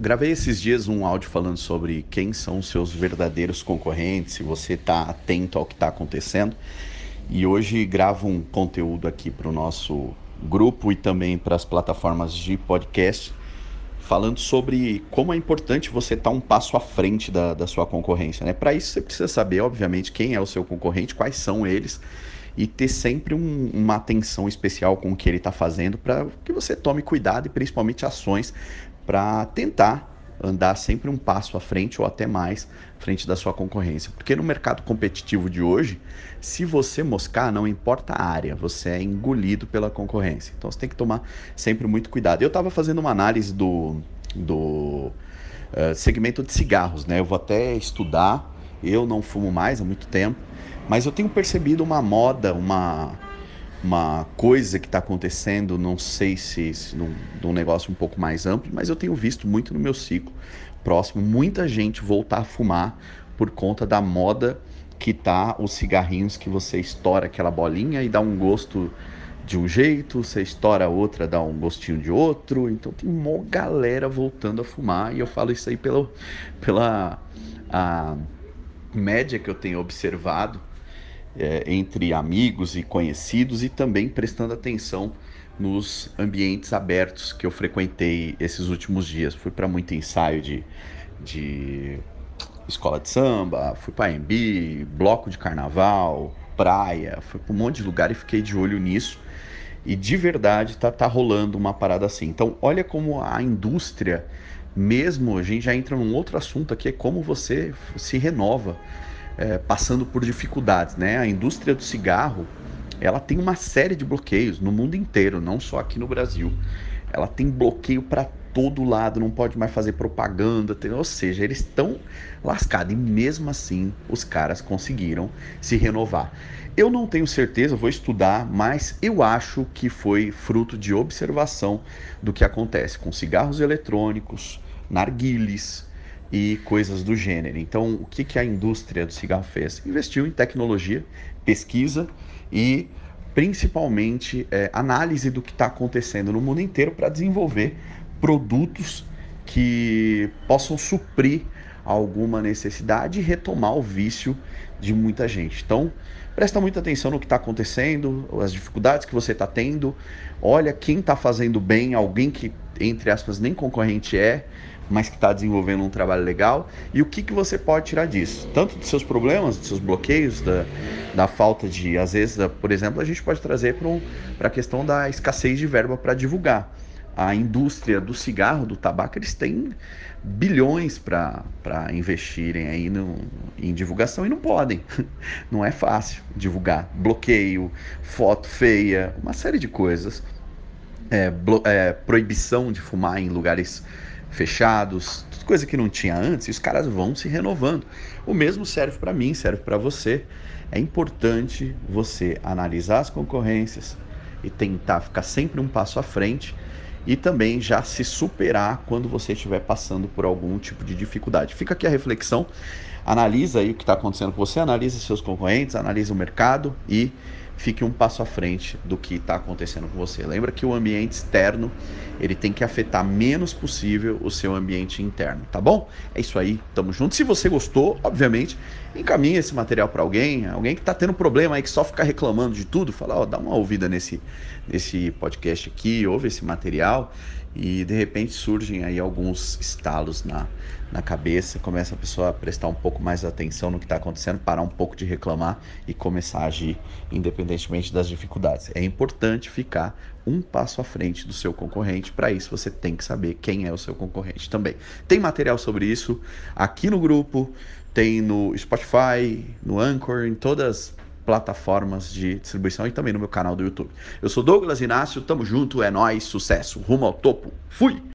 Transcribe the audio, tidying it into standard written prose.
gravei esses dias um áudio falando sobre quem são os seus verdadeiros concorrentes, se você está atento ao que está acontecendo. E hoje gravo um conteúdo aqui para o nosso grupo e também para as plataformas de podcast, falando sobre como é importante você estar um passo à frente da sua concorrência, né? Para isso você precisa saber, obviamente, quem é o seu concorrente, quais são eles, e ter sempre uma atenção especial com o que ele está fazendo, para que você tome cuidado e principalmente ações para tentar andar sempre um passo à frente ou até mais à frente da sua concorrência. Porque no mercado competitivo de hoje, se você moscar, não importa a área, você é engolido pela concorrência. Então você tem que tomar sempre muito cuidado. Eu estava fazendo uma análise do segmento de cigarros, né? Eu vou até estudar, eu não fumo mais há muito tempo, mas eu tenho percebido uma moda, uma coisa que está acontecendo, não sei se num negócio um pouco mais amplo, mas eu tenho visto muito no meu ciclo próximo, muita gente voltar a fumar por conta da moda que tá os cigarrinhos que você estoura aquela bolinha e dá um gosto de um jeito, você estoura outra, dá um gostinho de outro, então tem uma galera voltando a fumar, e eu falo isso aí pela média que eu tenho observado, entre amigos e conhecidos, e também prestando atenção nos ambientes abertos que eu frequentei esses últimos dias. Fui para muito ensaio de escola de samba, fui para AMB, bloco de carnaval, praia, fui para um monte de lugar e fiquei de olho nisso, e de verdade tá rolando uma parada assim. Então olha como a indústria mesmo, a gente já entra num outro assunto aqui, é como você se renova, passando por dificuldades, né? A indústria do cigarro, ela tem uma série de bloqueios no mundo inteiro, não só aqui no Brasil. Ela tem bloqueio para todo lado, não pode mais fazer propaganda, ou seja, eles estão lascados, e mesmo assim os caras conseguiram se renovar. Eu não tenho certeza, vou estudar, mas eu acho que foi fruto de observação do que acontece com cigarros eletrônicos, narguiles e coisas do gênero. Então, o que a indústria do cigarro fez? Investiu em tecnologia, pesquisa e, principalmente, análise do que está acontecendo no mundo inteiro para desenvolver produtos que possam suprir alguma necessidade e retomar o vício de muita gente. Então, presta muita atenção no que está acontecendo, as dificuldades que você está tendo, olha quem está fazendo bem, alguém que, entre aspas, nem concorrente é, mas que está desenvolvendo um trabalho legal, e o que você pode tirar disso, tanto dos seus problemas, dos seus bloqueios, da falta de, às vezes, por exemplo, a gente pode trazer para a questão da escassez de verba para divulgar. A indústria do cigarro, do tabaco, eles têm bilhões para investirem aí em divulgação, e não podem, não é fácil divulgar, bloqueio, foto feia, uma série de coisas, proibição de fumar em lugares fechados, coisa que não tinha antes, e os caras vão se renovando. O mesmo serve para mim, serve para você. É importante você analisar as concorrências e tentar ficar sempre um passo à frente, e também já se superar quando você estiver passando por algum tipo de dificuldade. Fica aqui a reflexão, analisa aí o que está acontecendo com você, analisa seus concorrentes, analisa o mercado e fique um passo à frente do que está acontecendo com você. Lembra que o ambiente externo, ele tem que afetar menos possível o seu ambiente interno, tá bom? É isso aí, tamo junto. Se você gostou, obviamente, encaminha esse material para alguém que está tendo problema aí, que só fica reclamando de tudo, fala, dá uma ouvida nesse podcast aqui, ouve esse material, e de repente surgem aí alguns estalos na cabeça, começa a pessoa a prestar um pouco mais atenção no que está acontecendo, parar um pouco de reclamar e começar a agir independentemente das dificuldades. É importante ficar um passo à frente do seu concorrente, para isso você tem que saber quem é o seu concorrente também. Tem material sobre isso aqui no grupo, tem no Spotify, no Anchor, em todas as plataformas de distribuição e também no meu canal do YouTube. Eu sou Douglas Inácio, tamo junto, é nóis, sucesso, rumo ao topo, fui!